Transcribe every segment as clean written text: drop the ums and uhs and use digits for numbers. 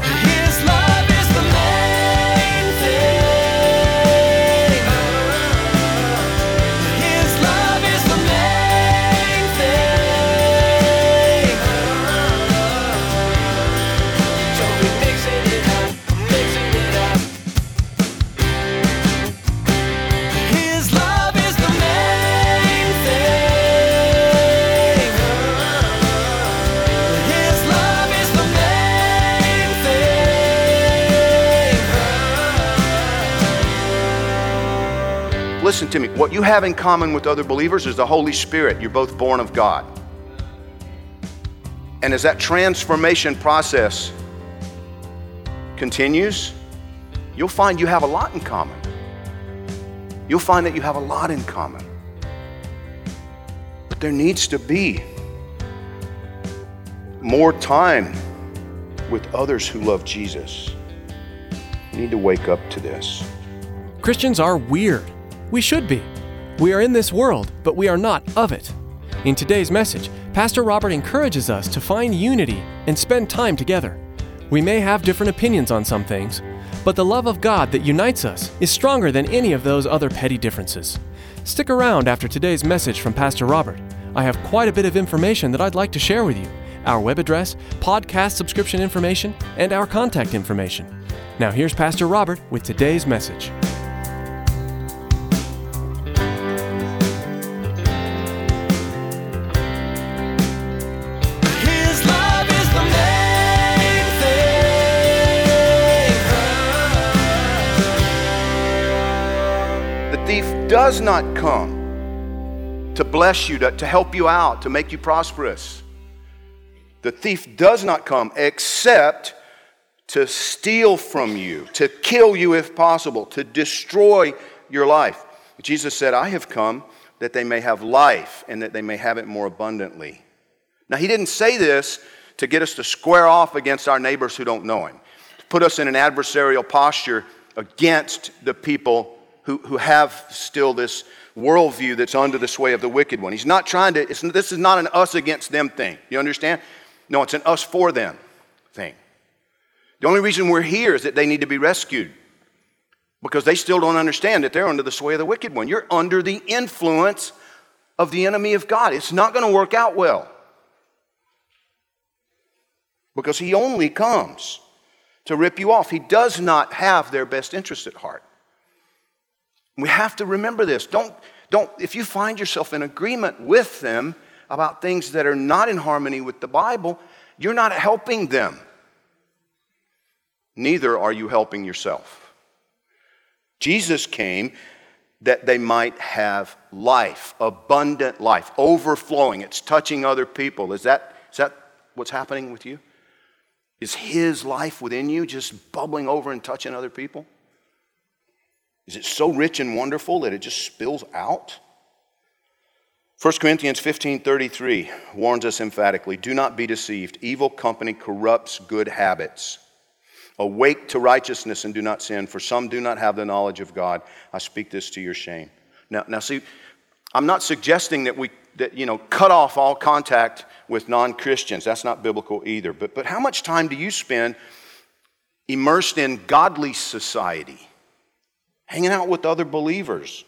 His love is the main thing. His love is the main thing. Don't be mixing it up, mixing it up. Listen to me. What you have in common with other believers is the Holy Spirit. You're both born of God. And as that transformation process continues, you'll find you have a lot in common. You'll find that you have a lot in common. But there needs to be more time with others who love Jesus. You need to wake up to this. Christians are weird. We should be. We are in this world, but we are not of it. In today's message, Pastor Robert encourages us to find unity and spend time together. We may have different opinions on some things, but the love of God that unites us is stronger than any of those other petty differences. Stick around after today's message from Pastor Robert. I have quite a bit of information that I'd like to share with you: our web address, podcast subscription information, and our contact information. Now here's Pastor Robert with today's message. Does not come to bless you, to help you out, to make you prosperous. The thief does not come except to steal from you, to kill you if possible, to destroy your life. Jesus said, I have come that they may have life and that they may have it more abundantly. Now, he didn't say this to get us to square off against our neighbors who don't know him, to put us in an adversarial posture against the people who have still this worldview that's under the sway of the wicked one. He's not trying to, this is not an us against them thing. You understand? No, it's an us for them thing. The only reason we're here is that they need to be rescued because they still don't understand that they're under the sway of the wicked one. You're under the influence of the enemy of God. It's not going to work out well because he only comes to rip you off. He does not have their best interest at heart. We have to remember this. Don't. If you find yourself in agreement with them about things that are not in harmony with the Bible, you're not helping them. Neither are you helping yourself. Jesus came that they might have life, abundant life, overflowing. It's touching other people. Is that what's happening with you? Is his life within you just bubbling over and touching other people? Is it so rich and wonderful that it just spills out? 1 Corinthians 15:33 warns us emphatically, do not be deceived. Evil company corrupts good habits. Awake to righteousness and do not sin, for some do not have the knowledge of God. I speak this to your shame. Now see, I'm not suggesting that we cut off all contact with non-Christians. That's not biblical either. But how much time do you spend immersed in godly society? Hanging out with other believers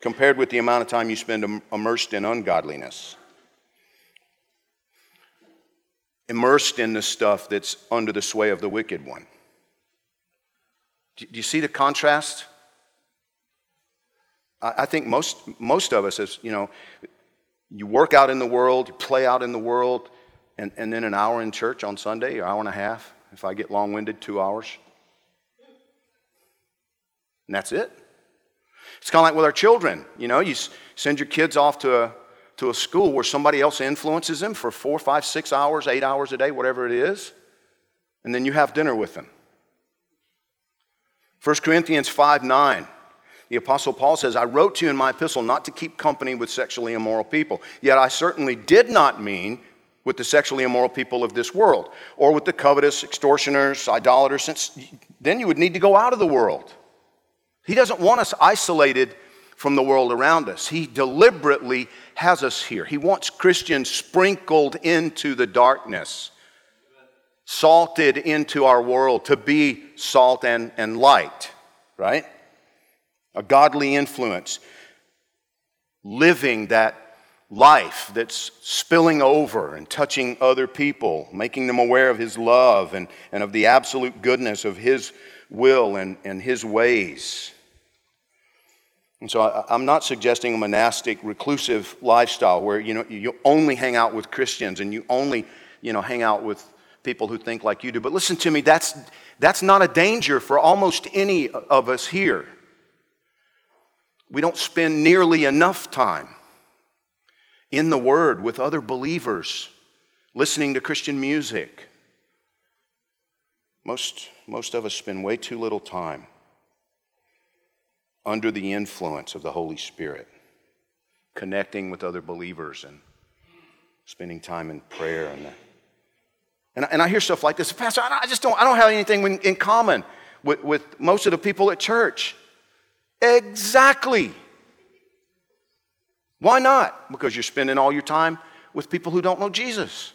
compared with the amount of time you spend immersed in ungodliness. Immersed in the stuff that's under the sway of the wicked one. Do you see the contrast? I think most of us, you work out in the world, you play out in the world, and then an hour in church on Sunday, or hour and a half, if I get long-winded, 2 hours. And that's it. It's kind of like with our children. You send your kids off to a school where somebody else influences them for 4, 5, 6 hours, 8 hours a day, whatever it is. And then you have dinner with them. 1 Corinthians 5:9, the Apostle Paul says, I wrote to you in my epistle not to keep company with sexually immoral people. Yet I certainly did not mean with the sexually immoral people of this world, or with the covetous, extortioners, idolaters, since then you would need to go out of the world. He doesn't want us isolated from the world around us. He deliberately has us here. He wants Christians sprinkled into the darkness, salted into our world to be salt and light, right? A godly influence, living that life that's spilling over and touching other people, making them aware of his love and of the absolute goodness of his will and his ways. And so I'm not suggesting a monastic, reclusive lifestyle where, you know, you only hang out with Christians and you only, you know, hang out with people who think like you do. But listen to me, that's not a danger for almost any of us here. We don't spend nearly enough time in the Word with other believers, listening to Christian music. Most of us spend way too little time under the influence of the Holy Spirit, connecting with other believers and spending time in prayer. And I hear stuff like this, Pastor, I don't have anything in common with most of the people at church. Exactly. Why not? Because you're spending all your time with people who don't know Jesus.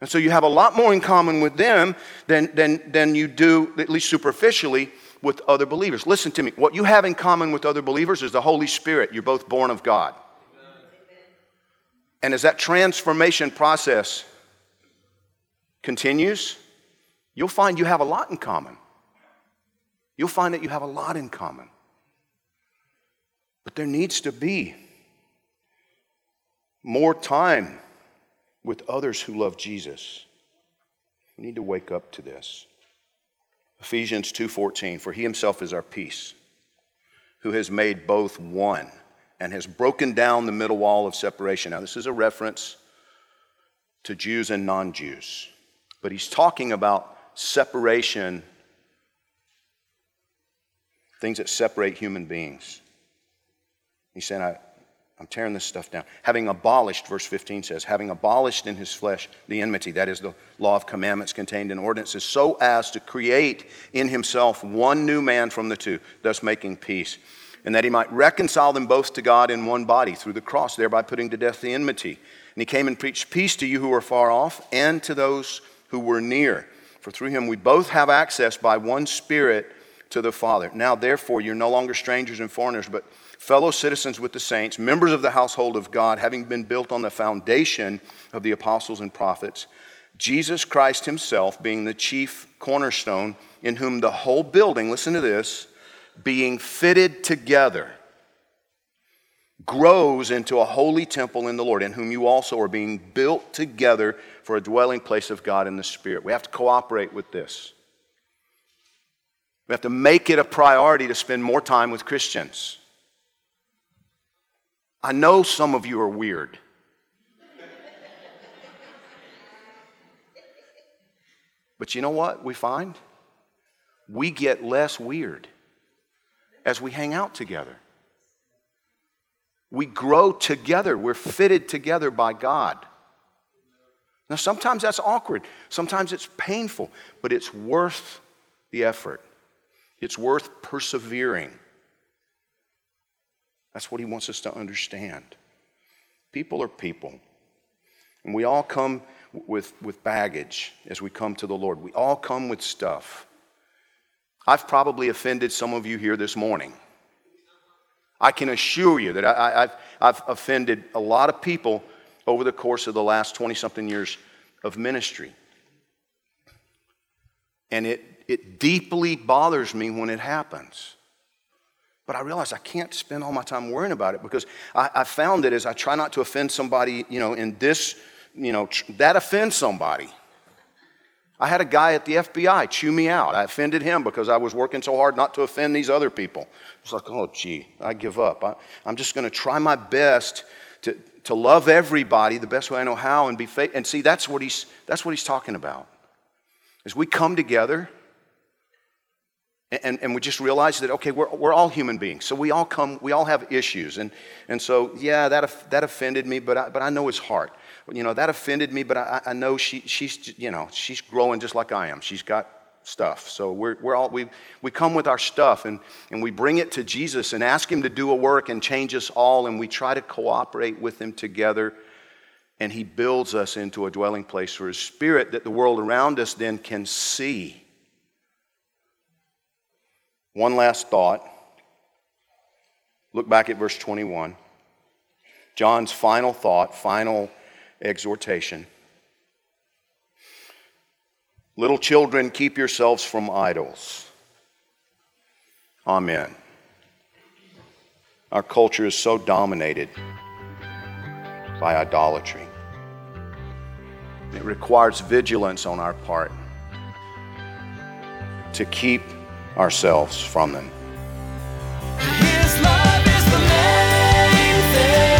And so you have a lot more in common with them than you do, at least superficially, with other believers. Listen to me. What you have in common with other believers is the Holy Spirit. You're both born of God. Amen. And as that transformation process continues, you'll find you have a lot in common. You'll find that you have a lot in common. But there needs to be more time with others who love Jesus. We need to wake up to this. Ephesians 2:14, for he himself is our peace, who has made both one and has broken down the middle wall of separation. Now, this is a reference to Jews and non-Jews, but he's talking about separation, things that separate human beings. He's saying, I'm tearing this stuff down. Having abolished, verse 15 says, having abolished in his flesh the enmity, that is the law of commandments contained in ordinances, so as to create in himself one new man from the two, thus making peace, and that he might reconcile them both to God in one body through the cross, thereby putting to death the enmity. And he came and preached peace to you who were far off and to those who were near. For through him we both have access by one Spirit to the Father. Now, therefore, you're no longer strangers and foreigners, but fellow citizens with the saints, members of the household of God, having been built on the foundation of the apostles and prophets, Jesus Christ himself being the chief cornerstone, in whom the whole building, listen to this, being fitted together, grows into a holy temple in the Lord, in whom you also are being built together for a dwelling place of God in the Spirit. We have to cooperate with this. We have to make it a priority to spend more time with Christians. I know some of you are weird. But you know what we find? We get less weird as we hang out together. We grow together. We're fitted together by God. Now, sometimes that's awkward. Sometimes it's painful. But it's worth the effort. It's worth persevering. That's what he wants us to understand. People are people. And we all come with baggage as we come to the Lord. We all come with stuff. I've probably offended some of you here this morning. I can assure you that I've offended a lot of people over the course of the last 20-something years of ministry. And it deeply bothers me when it happens. But I realize I can't spend all my time worrying about it, because I found that as I try not to offend somebody, you know, in this, you know, that offends somebody. I had a guy at the FBI chew me out. I offended him because I was working so hard not to offend these other people. It's like, oh, gee, I give up. I'm just going to try my best to love everybody the best way I know how and be faithful. And see, that's what he's talking about. As we come together. And we just realize that, okay, we're all human beings, so we all have issues, and so yeah, that offended me, but I know his heart. you know, that offended me, but I know she's, you know, she's growing just like I am. She's got stuff. So we come with our stuff and we bring it to Jesus and ask him to do a work and change us all, and we try to cooperate with him together, and he builds us into a dwelling place for his Spirit that the world around us then can see. One last thought. Look back at verse 21. John's final thought, final exhortation. Little children, keep yourselves from idols. Amen. Our culture is so dominated by idolatry. It requires vigilance on our part to keep ourselves from them. His love is the main thing.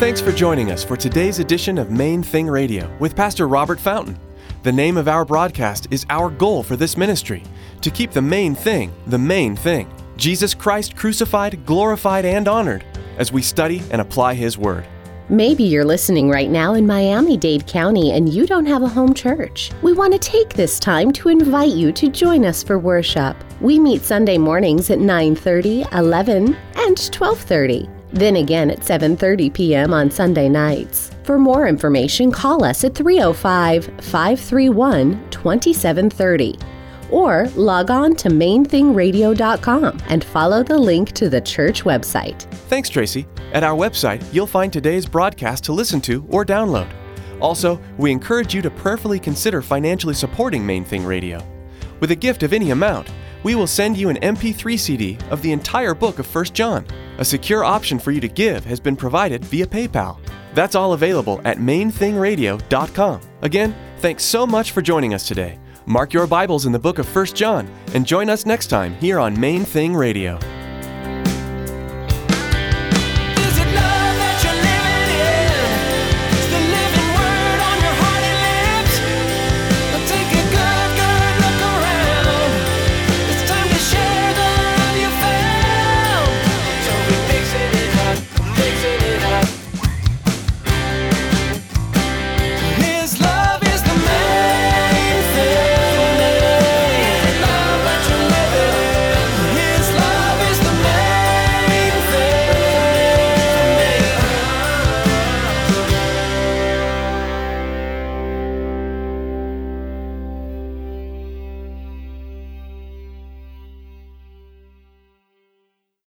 Thanks for joining us for today's edition of Main Thing Radio with Pastor Robert Fountain. The name of our broadcast is our goal for this ministry, to keep the main thing the main thing, Jesus Christ crucified, glorified, and honored, as we study and apply His Word. Maybe you're listening right now in Miami-Dade County and you don't have a home church. We want to take this time to invite you to join us for worship. We meet Sunday mornings at 9:30, 11, and 12:30. Then again at 7:30 p.m. on Sunday nights. For more information, call us at 305-531-2730 or log on to mainthingradio.com and follow the link to the church website. Thanks, Tracy. At our website, you'll find today's broadcast to listen to or download. Also, we encourage you to prayerfully consider financially supporting Main Thing Radio. With a gift of any amount, we will send you an MP3 CD of the entire book of 1 John. A secure option for you to give has been provided via PayPal. That's all available at mainthingradio.com. Again, thanks so much for joining us today. Mark your Bibles in the book of 1 John and join us next time here on Main Thing Radio.